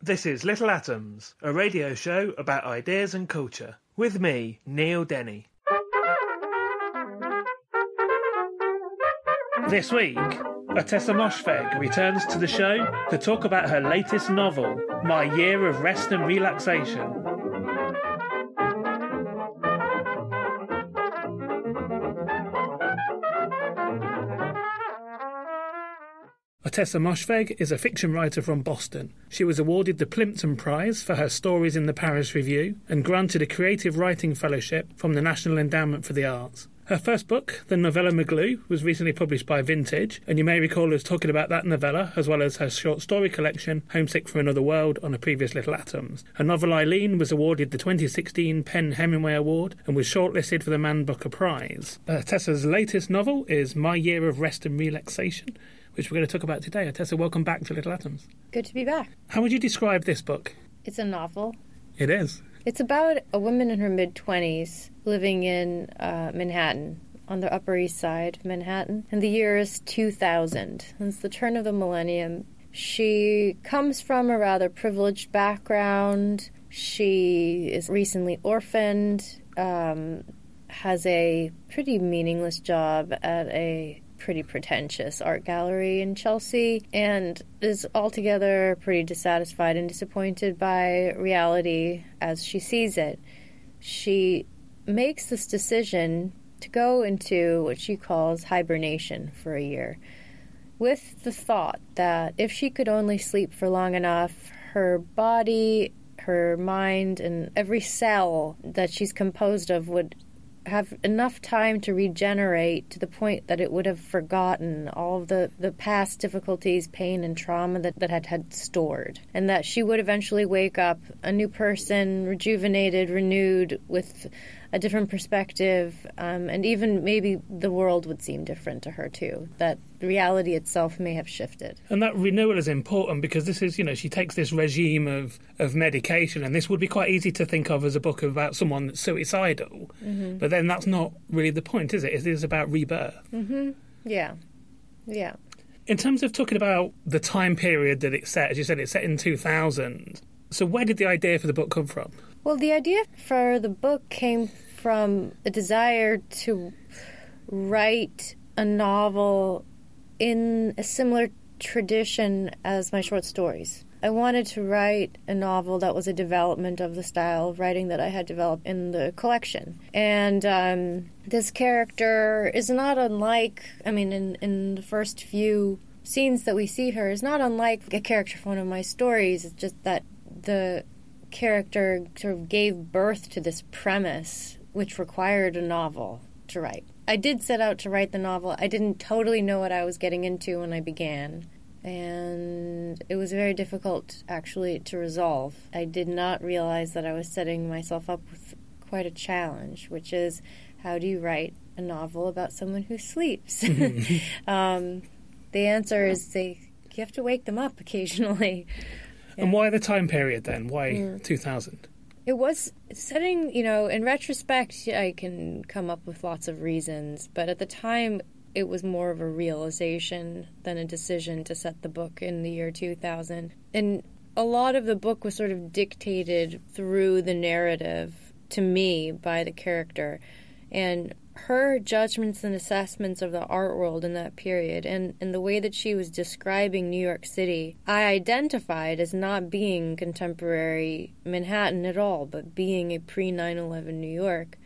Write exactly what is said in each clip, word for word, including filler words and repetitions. This is Little Atoms, a radio show about ideas and culture. With me, Neil Denny. This week, Ottessa Moshfegh returns to the show to talk about her latest novel, My Year of Rest and Relaxation. Ottessa Moshfegh is a fiction writer from Boston. She was awarded the Plimpton Prize for her stories in the Paris Review and granted a creative writing fellowship from the National Endowment for the Arts. Her first book, the novella McGlue, was recently published by Vintage, and you may recall us talking about that novella as well as her short story collection Homesick for Another World on a previous Little Atoms. Her novel Eileen was awarded the twenty sixteen PEN/Hemingway Award and was shortlisted for the Man Booker Prize. Ottessa's latest novel is My Year of Rest and Relaxation, which we're going to talk about today. Ottessa, welcome back to Little Atoms. Good to be back. How would you describe this book? It's a novel. It is. It's about a woman in her mid-twenties living in uh, Manhattan, on the Upper East Side of Manhattan. And the year is two thousand. And it's the turn of the millennium. She comes from a rather privileged background. She is recently orphaned, um, has a pretty meaningless job at a pretty pretentious art gallery in Chelsea, and is altogether pretty dissatisfied and disappointed by reality as she sees it. She makes this decision to go into what she calls hibernation for a year, with the thought that if she could only sleep for long enough, her body, her mind, and every cell that she's composed of would have enough time to regenerate to the point that it would have forgotten all of the, the past difficulties, pain, and trauma that, that had, had stored, and that she would eventually wake up a new person, rejuvenated, renewed, with a different perspective, um, and even maybe the world would seem different to her too, that reality itself may have shifted. And that renewal is important because this is, you know, she takes this regime of, of medication, and this would be quite easy to think of as a book about someone that's suicidal, mm-hmm. but then that's not really the point, is it? It is about rebirth. Mm-hmm. Yeah, yeah. In terms of talking about the time period that it's set, as you said, it's set in two thousand, so where did the idea for the book come from? Well, the idea for the book came from a desire to write a novel in a similar tradition as my short stories. I wanted to write a novel that was a development of the style of writing that I had developed in the collection. And um, this character is not unlike, I mean, in, in the first few scenes that we see her, is not unlike a character from one of my stories. It's just that the character sort of gave birth to this premise which required a novel to write. I did set out to write the novel. I didn't totally know what I was getting into when I began, and it was very difficult actually to resolve. I did not realize that I was setting myself up with quite a challenge, which is, how do you write a novel about someone who sleeps? um, the answer is they, you have to wake them up occasionally. Yeah. And why the time period then? Why mm. two thousand? It was setting, you know, in retrospect, I can come up with lots of reasons, but at the time it was more of a realization than a decision to set the book in the year two thousand. And a lot of the book was sort of dictated through the narrative to me by the character. And her judgments and assessments of the art world in that period and, and the way that she was describing New York City, I identified as not being contemporary Manhattan at all, but being a pre nine eleven New York.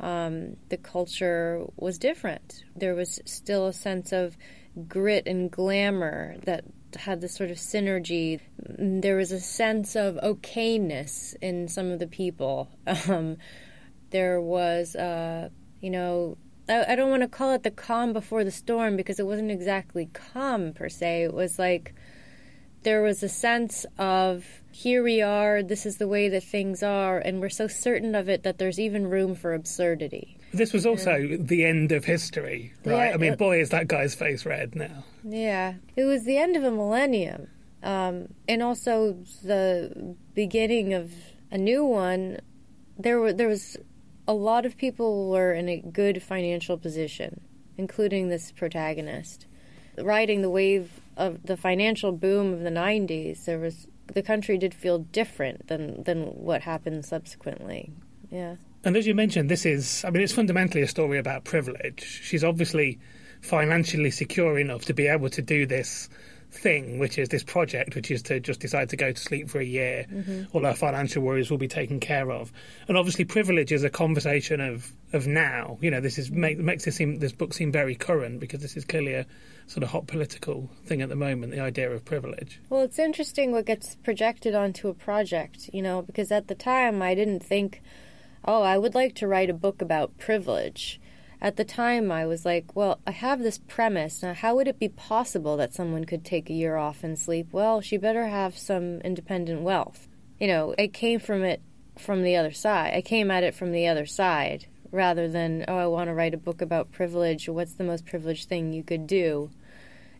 Um, the culture was different. There was still a sense of grit and glamour that had this sort of synergy. There was a sense of okayness in some of the people. Um, there was, uh, you know, I, I don't want to call it the calm before the storm because it wasn't exactly calm per se. It was like there was a sense of here we are, this is the way that things are, and we're so certain of it that there's even room for absurdity. This was also yeah. the end of history, right? Yeah, I mean, it, boy, is that guy's face red now. Yeah. It was the end of a millennium, um, and also the beginning of a new one. There were there was a lot of people were in a good financial position, including this protagonist. Riding the wave of the financial boom of the nineties, there was the country did feel different than, than what happened subsequently, yeah. And as you mentioned, this is, I mean, it's fundamentally a story about privilege. She's obviously financially secure enough to be able to do this thing, which is this project, which is to just decide to go to sleep for a year. Mm-hmm. All her financial worries will be taken care of. And obviously privilege is a conversation of, of now. You know, this is make, makes this, seem, this book seem very current because this is clearly a sort of hot political thing at the moment, the idea of privilege. Well, it's interesting what gets projected onto a project, you know, because at the time I didn't think, oh, I would like to write a book about privilege. At the time, I was like, well, I have this premise. Now, how would it be possible that someone could take a year off and sleep? Well, she better have some independent wealth. You know, it came from it from the other side. I came at it from the other side rather than, oh, I want to write a book about privilege. What's the most privileged thing you could do?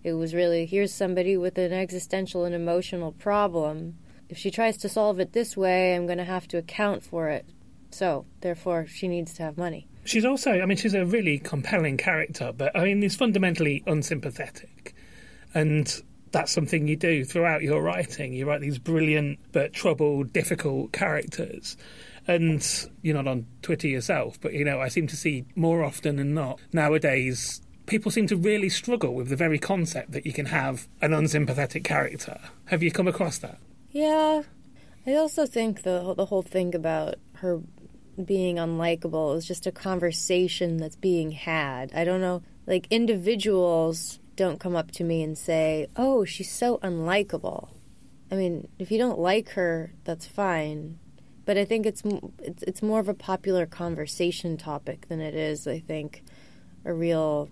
It was really, here's somebody with an existential and emotional problem. If she tries to solve it this way, I'm going to have to account for it. So, therefore, she needs to have money. She's also, I mean, she's a really compelling character, but, I mean, it's fundamentally unsympathetic. And that's something you do throughout your writing. You write these brilliant but troubled, difficult characters. And you're not on Twitter yourself, but, you know, I seem to see more often than not nowadays people seem to really struggle with the very concept that you can have an unsympathetic character. Have you come across that? Yeah. I also think the the whole thing about her being unlikable is just a conversation that's being had. I don't know, like individuals don't come up to me and say, oh, she's so unlikable. I mean, if you don't like her, that's fine. But I think it's it's, it's more of a popular conversation topic than it is, I think, a real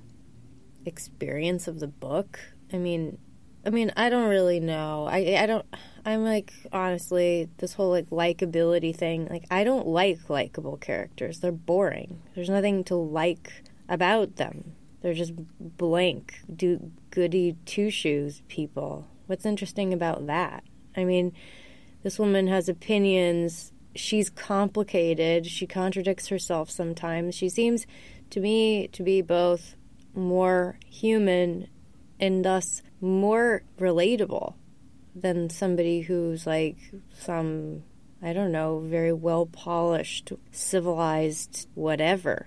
experience of the book. I mean, I mean, I don't really know. I, I don't... I'm like, honestly, this whole like likability thing, like I don't like likable characters. They're boring. There's nothing to like about them. They're just blank, do goody two-shoes people. What's interesting about that? I mean, this woman has opinions. She's complicated. She contradicts herself sometimes. She seems to me to be both more human and thus more relatable than somebody who's like some, I don't know, very well-polished, civilized whatever.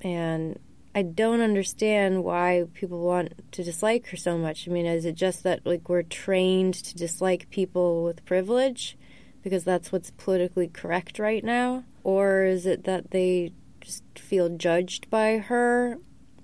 And I don't understand why people want to dislike her so much. I mean, is it just that like we're trained to dislike people with privilege because that's what's politically correct right now? Or is it that they just feel judged by her?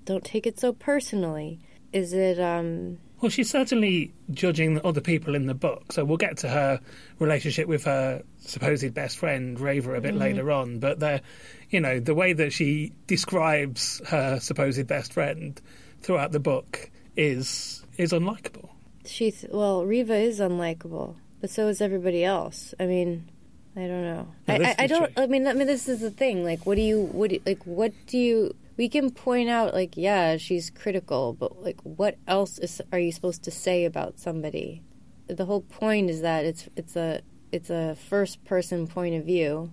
Don't take it so personally. Is it, um... Well, she's certainly judging other people in the book, so we'll get to her relationship with her supposed best friend, Raver, a bit mm-hmm. later on. But, the, you know, the way that she describes her supposed best friend throughout the book is is unlikable. She's, well, Reva is unlikable, but so is everybody else. I mean, I don't know. No, I, I, I don't, I mean, I mean, this is the thing. Like, what do you, what do, like, what do you... We can point out, like, yeah, she's critical, but, like, what else is, are you supposed to say about somebody? The whole point is that it's it's a it's a first-person point of view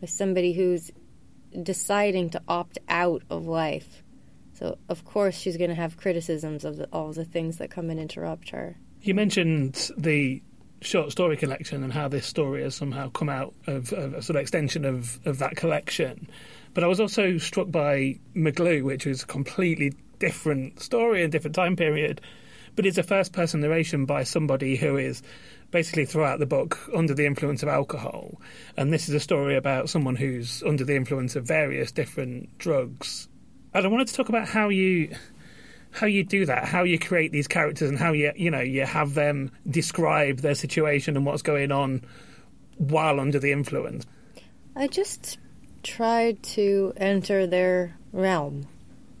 with somebody who's deciding to opt out of life. So, of course, she's going to have criticisms of the, all the things that come and interrupt her. You mentioned the short story collection and how this story has somehow come out of, of a sort of extension of, of that collection. But I was also struck by McGlue, which is a completely different story and different time period, but it's a first-person narration by somebody who is basically throughout the book under the influence of alcohol. And this is a story about someone who's under the influence of various different drugs. And I wanted to talk about how you... how you do that, how you create these characters and how you, you know, you have them describe their situation and what's going on while under the influence. I just tried to enter their realm.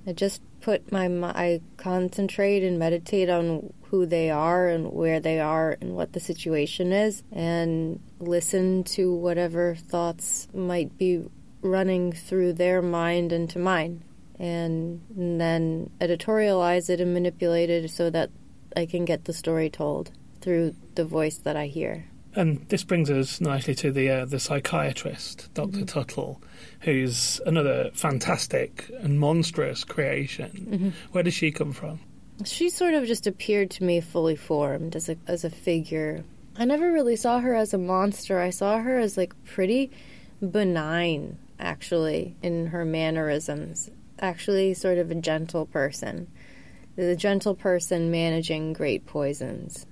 I just put my, I concentrate and meditate on who they are and where they are and what the situation is, and listen to whatever thoughts might be running through their mind into mine. And then editorialize it and manipulate it so that I can get the story told through the voice that I hear. And this brings us nicely to the uh, the psychiatrist, Doctor Mm-hmm. Tuttle, who's another fantastic and monstrous creation. Mm-hmm. Where does she come from? She sort of just appeared to me fully formed as a as a figure. I never really saw her as a monster. I saw her as, like, pretty benign, actually, in her mannerisms. Actually sort of a gentle person. The gentle person managing great poisons.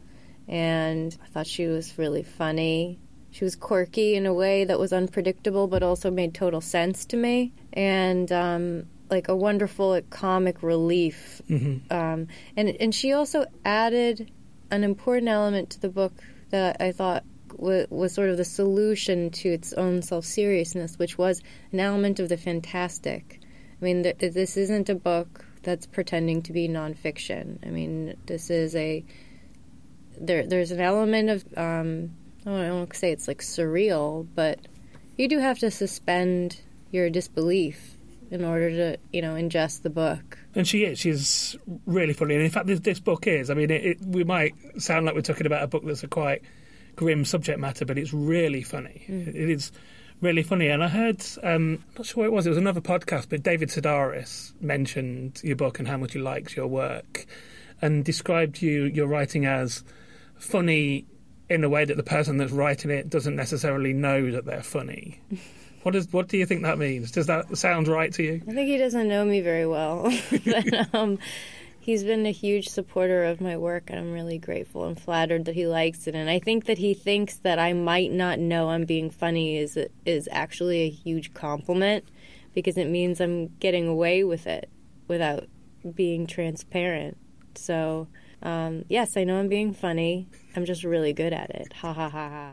And I thought she was really funny. She was quirky in a way that was unpredictable but also made total sense to me. And, um, like, a wonderful comic relief. Mm-hmm. Um, and, and she also added an important element to the book that I thought w- was sort of the solution to its own self-seriousness, which was an element of the fantastic. I mean, th- this isn't a book that's pretending to be nonfiction. I mean, this is a... There, there's an element of... Um, I don't want to say it's, like, surreal, but you do have to suspend your disbelief in order to, you know, ingest the book. And she is. She's really funny. And, in fact, this, this book is. I mean, it, it, we might sound like we're talking about a book that's a quite grim subject matter, but it's really funny. Mm. It, it is... really funny. And I heard, um, I'm not sure what it was, it was another podcast, but David Sedaris mentioned your book and how much he likes your work and described you your writing as funny in a way that the person that's writing it doesn't necessarily know that they're funny. What is, what do you think that means? Does that sound right to you? I think he doesn't know me very well. But, um, he's been a huge supporter of my work, and I'm really grateful and flattered that he likes it. And I think that he thinks that I might not know I'm being funny is is actually a huge compliment, because it means I'm getting away with it without being transparent. So, um, yes, I know I'm being funny. I'm just really good at it. Ha ha ha ha.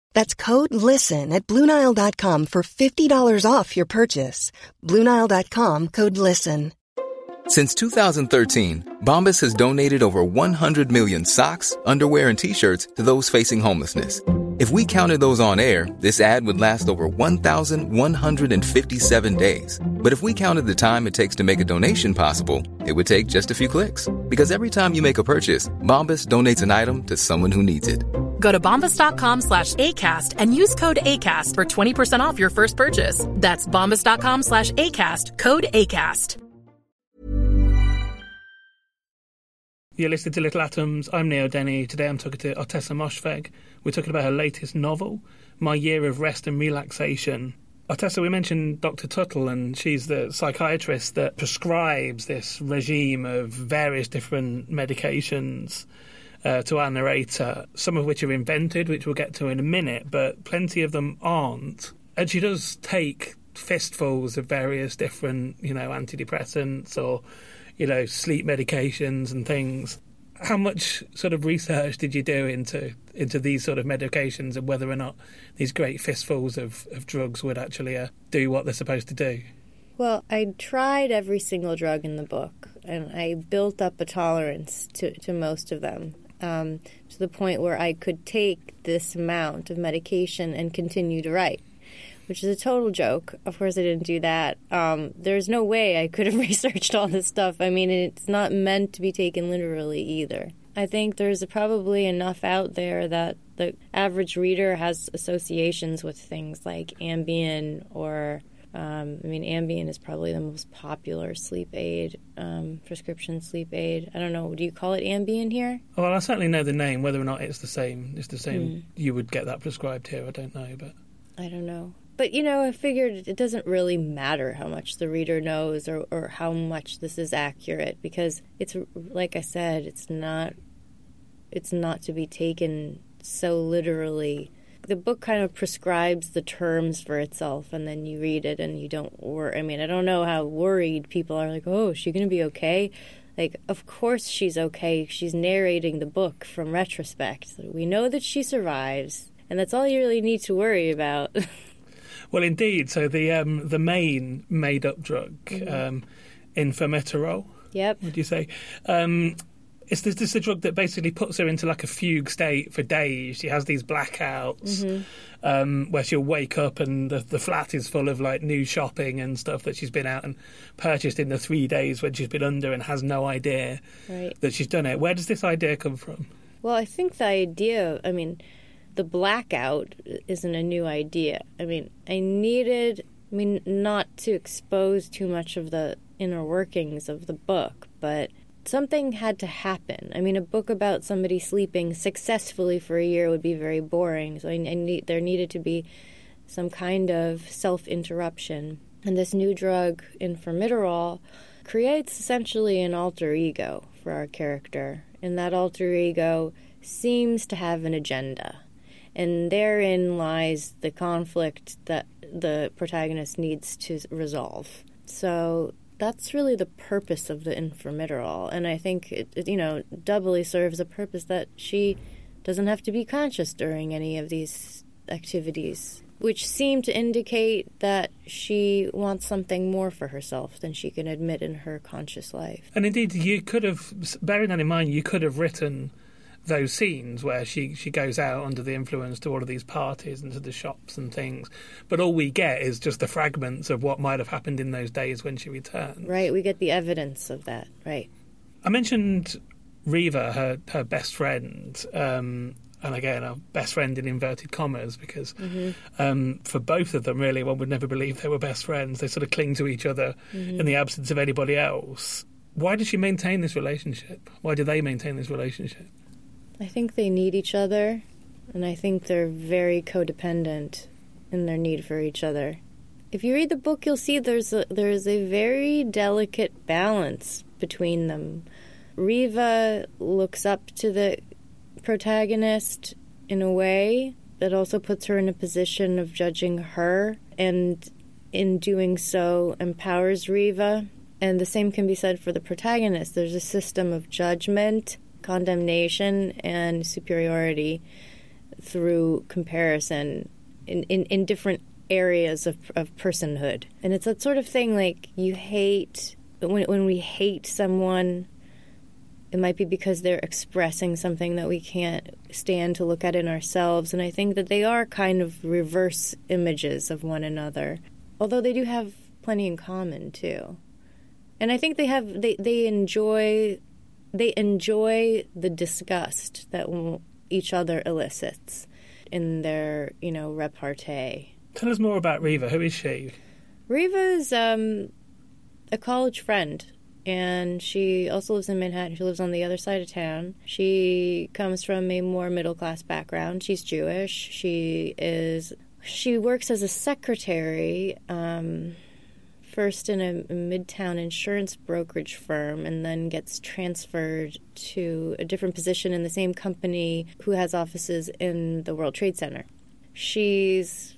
That's code LISTEN at Blue Nile dot com for fifty dollars off your purchase. Blue Nile dot com, code LISTEN. Since two thousand thirteen, Bombas has donated over one hundred million socks, underwear, and T-shirts to those facing homelessness. If we counted those on air, this ad would last over one thousand one hundred fifty-seven days. But if we counted the time it takes to make a donation possible, it would take just a few clicks. Because every time you make a purchase, Bombas donates an item to someone who needs it. Go to bombas dot com slash ACAST and use code ACAST for twenty percent off your first purchase. That's bombas dot com slash ACAST, code ACAST. You're listening to Little Atoms. I'm Neil Denny. Today I'm talking to Ottessa Moshfegh. We're talking about her latest novel, My Year of Rest and Relaxation. Ottessa, we mentioned Doctor Tuttle, and she's the psychiatrist that prescribes this regime of various different medications uh, to our narrator, some of which are invented, which we'll get to in a minute, but plenty of them aren't. And she does take fistfuls of various different, you know, antidepressants or... you know, sleep medications and things. How much sort of research did you do into into these sort of medications and whether or not these great fistfuls of, of drugs would actually uh, do what they're supposed to do? Well, I tried every single drug in the book, and I built up a tolerance to, to most of them, um, to the point where I could take this amount of medication and continue to write, which is a total joke. Of course, I didn't do that. Um, there's no way I could have researched all this stuff. I mean, it's not meant to be taken literally either. I think there's probably enough out there that the average reader has associations with things like Ambien or, um, I mean, Ambien is probably the most popular sleep aid, um, prescription sleep aid. I don't know, do you call it Ambien here? Well, I certainly know the name, whether or not it's the same. It's the same. Mm. You would get that prescribed here, I don't know, but... I don't know. But, you know, I figured it doesn't really matter how much the reader knows or, or how much this is accurate because it's, like I said, it's not it's not to be taken so literally. The book kind of prescribes the terms for itself, and then you read it and you don't worry. I mean, I don't know how worried people are, like, oh, is she going to be okay? Like, of course she's okay. She's narrating the book from retrospect. We know that she survives, and that's all you really need to worry about. Well, indeed. So the um, the main made-up drug, mm-hmm. um, Infermiterol. Yep. Would you say? Um, it's this, this is a drug that basically puts her into like a fugue state for days. She has these blackouts mm-hmm. um, where she'll wake up and the, the flat is full of like new shopping and stuff that she's been out and purchased in the three days when she's been under and has no idea right. that she's done it. Where does this idea come from? Well, I think the idea, I mean... the blackout isn't a new idea. I mean, I needed, I mean, not to expose too much of the inner workings of the book, but something had to happen. I mean, a book about somebody sleeping successfully for a year would be very boring. So I, I need, there needed to be some kind of self-interruption. And this new drug, Infermiterol, creates essentially an alter ego for our character. And that alter ego seems to have an agenda. And therein lies the conflict that the protagonist needs to resolve. So that's really the purpose of the Infermiterol. And I think, it, it, you know, doubly serves a purpose that she doesn't have to be conscious during any of these activities, which seem to indicate that she wants something more for herself than she can admit in her conscious life. And indeed, you could have, bearing that in mind, you could have written... those scenes where she, she goes out under the influence to all of these parties and to the shops and things. But all we get is just the fragments of what might have happened in those days when she returned. Right, we get the evidence of that, right. I mentioned Reva, her, her best friend, um, and again, our best friend in inverted commas, because mm-hmm. um, for both of them, really, one would never believe they were best friends. They sort of cling to each other mm-hmm. in the absence of anybody else. Why did she maintain this relationship? Why do they maintain this relationship? I think they need each other, and I think they're very codependent in their need for each other. if you read the book, you'll see there's a, there's a very delicate balance between them. Riva looks up to the protagonist in a way that also puts her in a position of judging her, and in doing so empowers Riva. And the same can be said for the protagonist. There's a system of judgment, condemnation, and superiority through comparison in, in, in different areas of, of personhood. And it's that sort of thing, like, you hate... When, when we hate someone, it might be because they're expressing something that we can't stand to look at in ourselves. And I think that they are kind of reverse images of one another. Although they do have plenty in common, too. And I think they have... They, they enjoy... They enjoy the disgust that each other elicits in their, you know, repartee. Tell us more about Riva. Who is she? Riva is um, a college friend, and she also lives in Manhattan. She lives on the other side of town. She comes from a more middle-class background. She's Jewish. She is. She works as a secretary, um... first in a midtown insurance brokerage firm, and then gets transferred to a different position in the same company who has offices in the World Trade Center. She's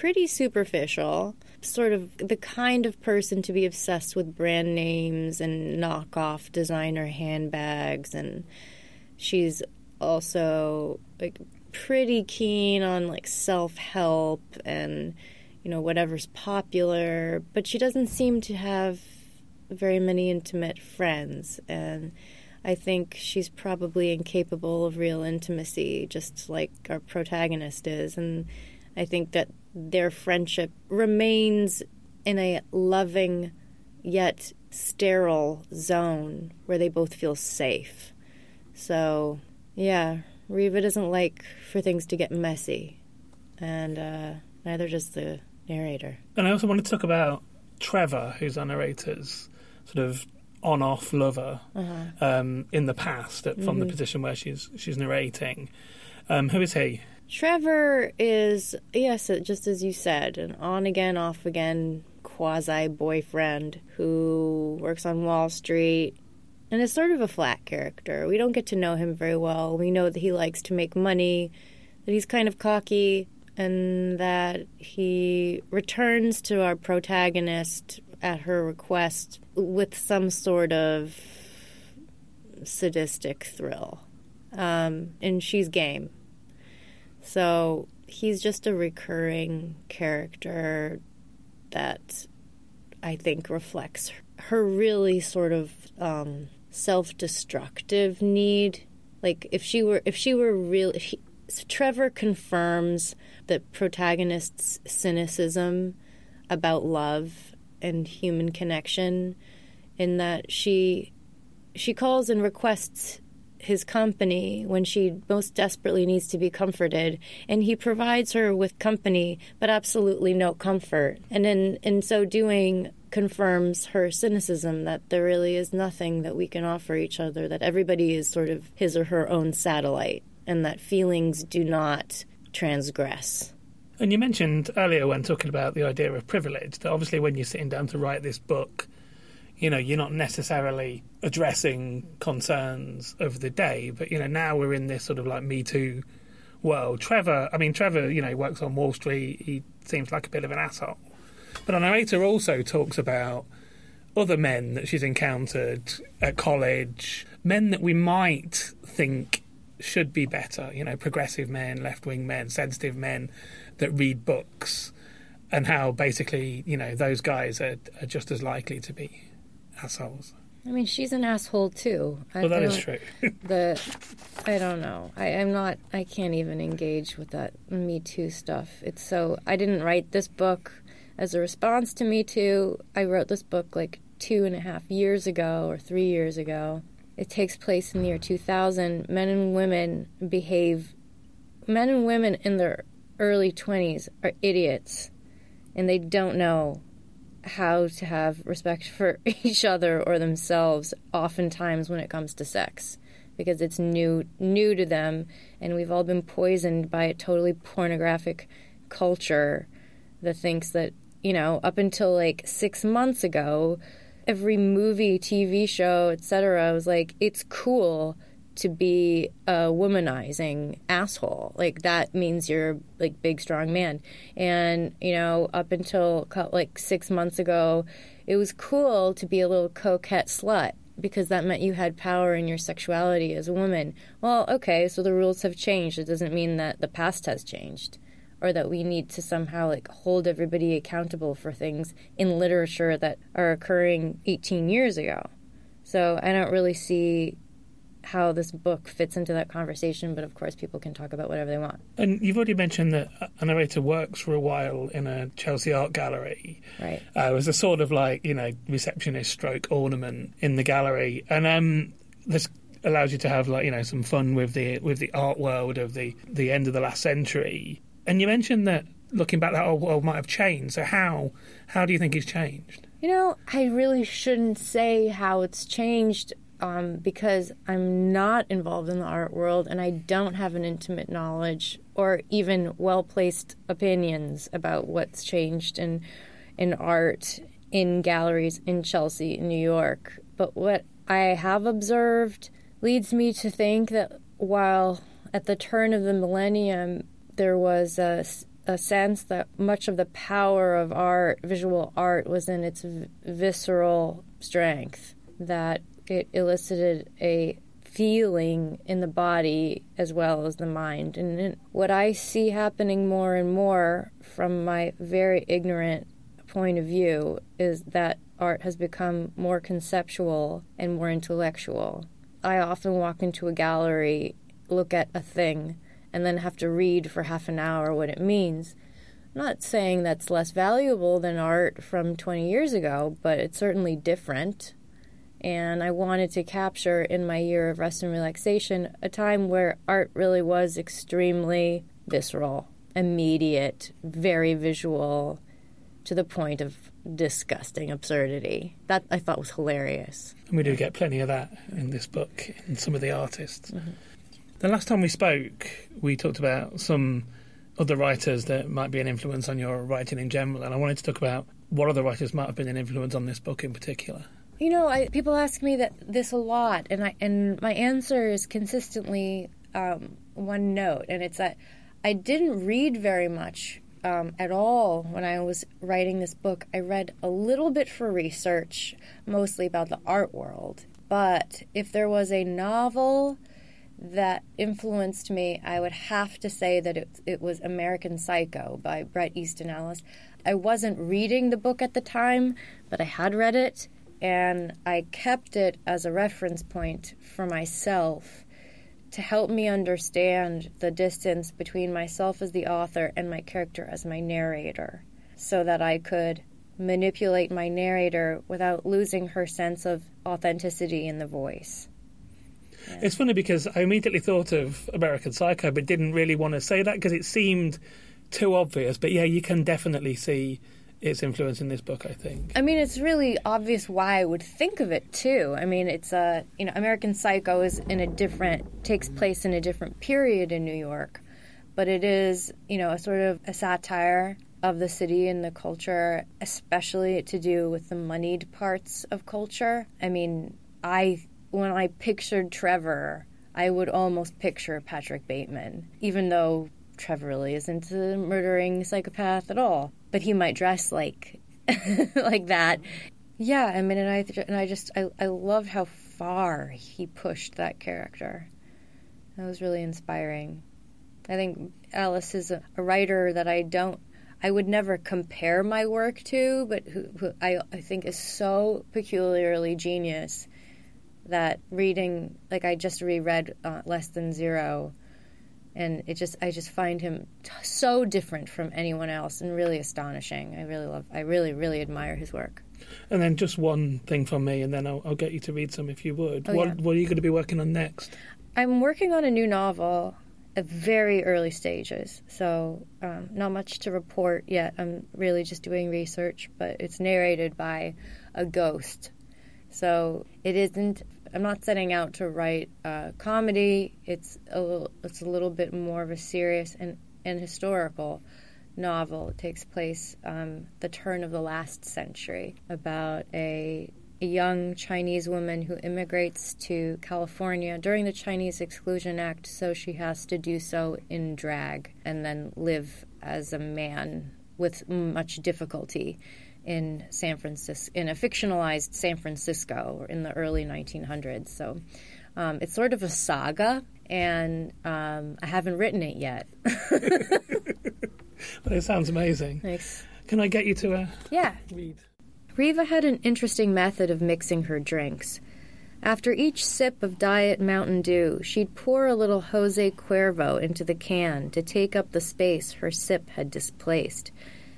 pretty superficial, sort of the kind of person to be obsessed with brand names and knockoff designer handbags. And she's also like pretty keen on like self-help and, you know, whatever's popular, but she doesn't seem to have very many intimate friends, and I think she's probably incapable of real intimacy, just like our protagonist is. And I think that their friendship remains in a loving yet sterile zone where they both feel safe. So, yeah, Riva doesn't like for things to get messy, and uh, neither does the narrator. And I also want to talk about Trevor, who's our narrator's sort of on-off lover, uh-huh. um, in the past, at, from mm-hmm. the position where she's she's narrating. Um, who is he? Trevor is, yes, just as you said, an on-again, off-again quasi-boyfriend who works on Wall Street and is sort of a flat character. We don't get to know him very well. We know that he likes to make money, that he's kind of cocky, and that he returns to our protagonist at her request with some sort of sadistic thrill. Um, and she's game. So he's just a recurring character that I think reflects her really sort of um, self-destructive need. Like, if she were, if she were real... If she, So Trevor confirms the protagonist's cynicism about love and human connection, in that she she calls and requests his company when she most desperately needs to be comforted, and he provides her with company but absolutely no comfort. And in, in so doing, confirms her cynicism that there really is nothing that we can offer each other, that everybody is sort of his or her own satellite, and that feelings do not transgress. And you mentioned earlier when talking about the idea of privilege, that obviously when you're sitting down to write this book, you know, you're not necessarily addressing concerns of the day, but, you know, now we're in this sort of like Me Too world. Trevor, I mean, Trevor, you know, works on Wall Street. He seems like a bit of an asshole. But our narrator also talks about other men that she's encountered at college, men that we might think should be better, you know, progressive men, left-wing men, sensitive men that read books, and how basically, you know, those guys are, are just as likely to be assholes. I mean, she's an asshole too. Well, I that is true. the, I don't know. I, I'm not, I can't even engage with that Me Too stuff. It's so, I didn't write this book as a response to Me Too. I wrote this book like two and a half years ago or three years ago. It takes place in the year two thousand. Men and women behave... Men and women in their early twenties are idiots, and they don't know how to have respect for each other or themselves, oftentimes when it comes to sex, because it's new new to them, and we've all been poisoned by a totally pornographic culture that thinks that you know, up until like six months ago, every movie, T V show, et cetera was like, it's cool to be a womanizing asshole. Like, that means you're, like, big, strong man. And, you know, up until, like, six months ago, it was cool to be a little coquette slut because that meant you had power in your sexuality as a woman. Well, okay, so the rules have changed. It doesn't mean that the past has changed or that we need to somehow, like, hold everybody accountable for things in literature that are occurring eighteen years ago. So I don't really see how this book fits into that conversation, but of course people can talk about whatever they want. And you've already mentioned that a narrator works for a while in a Chelsea art gallery. Right. Uh, it was a sort of like, you know, receptionist stroke ornament in the gallery. And um, this allows you to have, like, you know, some fun with the with the art world of the, the end of the last century. And you mentioned that looking back, that our world might have changed. So how how do you think it's changed? You know, I really shouldn't say how it's changed, Um, because I'm not involved in the art world and I don't have an intimate knowledge or even well-placed opinions about what's changed in in art, in galleries, in Chelsea, in New York. But what I have observed leads me to think that while at the turn of the millennium there was a, a sense that much of the power of art, visual art, was in its v- visceral strength, that it elicited a feeling in the body as well as the mind. And what I see happening more and more from my very ignorant point of view is that art has become more conceptual and more intellectual. I often walk into a gallery, look at a thing, and then have to read for half an hour what it means. I'm not saying that's less valuable than art from twenty years ago, but it's certainly different. And I wanted to capture in My Year of Rest and Relaxation a time where art really was extremely visceral, immediate, very visual, to the point of disgusting absurdity. That I thought was hilarious. And we do get plenty of that in this book, in some of the artists. Mm-hmm. The last time we spoke, we talked about some other writers that might be an influence on your writing in general, and I wanted to talk about what other writers might have been an influence on this book in particular. You know, I, people ask me that this a lot, and I and my answer is consistently um, one note, and it's that I didn't read very much um, at all when I was writing this book. I read a little bit for research, mostly about the art world. But if there was a novel that influenced me, I would have to say that it, it was American Psycho by Bret Easton Ellis. I wasn't reading the book at the time, but I had read it. And I kept it as a reference point for myself to help me understand the distance between myself as the author and my character as my narrator, so that I could manipulate my narrator without losing her sense of authenticity in the voice. Yeah. It's funny because I immediately thought of American Psycho, but didn't really want to say that because it seemed too obvious. But yeah, you can definitely see its influence in this book, I think. I mean, it's really obvious why I would think of it, too. I mean, it's a, you know, American Psycho is in a different, takes place in a different period in New York, but it is, you know, a sort of a satire of the city and the culture, especially to do with the moneyed parts of culture. I mean, I, when I pictured Trevor, I would almost picture Patrick Bateman, even though Trevor really isn't a murdering psychopath at all. But he might dress like like that. Yeah, I mean, and I and I just I I loved how far he pushed that character. That was really inspiring. I think Alice is a, a writer that I don't I would never compare my work to, but who, who I I think is so peculiarly genius that reading, like, I just reread uh, Less Than Zero. And it just, I just find him t- so different from anyone else, and really astonishing. I really love, I really, really admire his work. And then just one thing from me, and then I'll, I'll get you to read some if you would. Oh, what, yeah. What are you going to be working on next? I'm working on a new novel at very early stages, so um, not much to report yet. I'm really just doing research, but it's narrated by a ghost. So it isn't, I'm not setting out to write uh, comedy. It's a little, it's a little bit more of a serious and, and historical novel takes place um, the turn of the last century, about a, a young Chinese woman who immigrates to California during the Chinese Exclusion Act, so she has to do so in drag and then live as a man with much difficulty in San Francisco, in a fictionalized San Francisco in the early nineteen hundreds. So um, it's sort of a saga, and um, I haven't written it yet. Well, it sounds amazing. Thanks. Can I get you to uh, yeah. read? Riva had an interesting method of mixing her drinks. After each sip of Diet Mountain Dew, she'd pour a little Jose Cuervo into the can to take up the space her sip had displaced,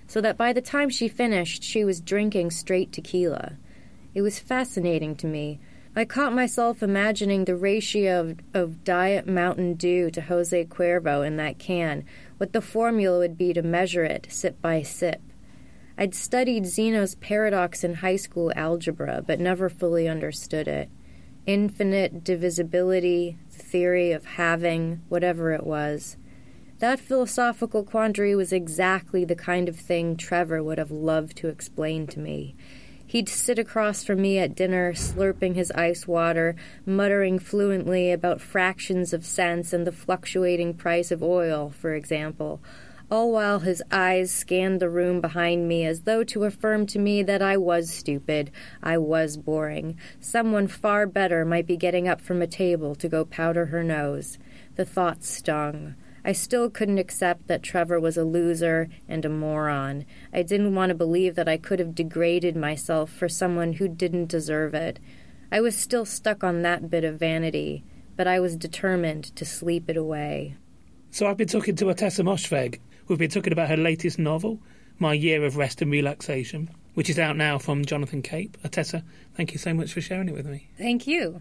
so that by the time she finished, she was drinking straight tequila. It was fascinating to me. I caught myself imagining the ratio of, of Diet Mountain Dew to Jose Cuervo in that can, what the formula would be to measure it sip by sip. I'd studied Zeno's paradox in high school algebra, but never fully understood it. Infinite divisibility, the theory of having, whatever it was. That philosophical quandary was exactly the kind of thing Trevor would have loved to explain to me. He'd sit across from me at dinner, slurping his ice water, muttering fluently about fractions of cents and the fluctuating price of oil, for example, all while his eyes scanned the room behind me as though to affirm to me that I was stupid, I was boring. Someone far better might be getting up from a table to go powder her nose. The thought stung. I still couldn't accept that Trevor was a loser and a moron. I didn't want to believe that I could have degraded myself for someone who didn't deserve it. I was still stuck on that bit of vanity, but I was determined to sleep it away. So I've been talking to Ottessa Moshfegh. We've been talking about her latest novel, My Year of Rest and Relaxation, which is out now from Jonathan Cape. Ottessa, thank you so much for sharing it with me. Thank you.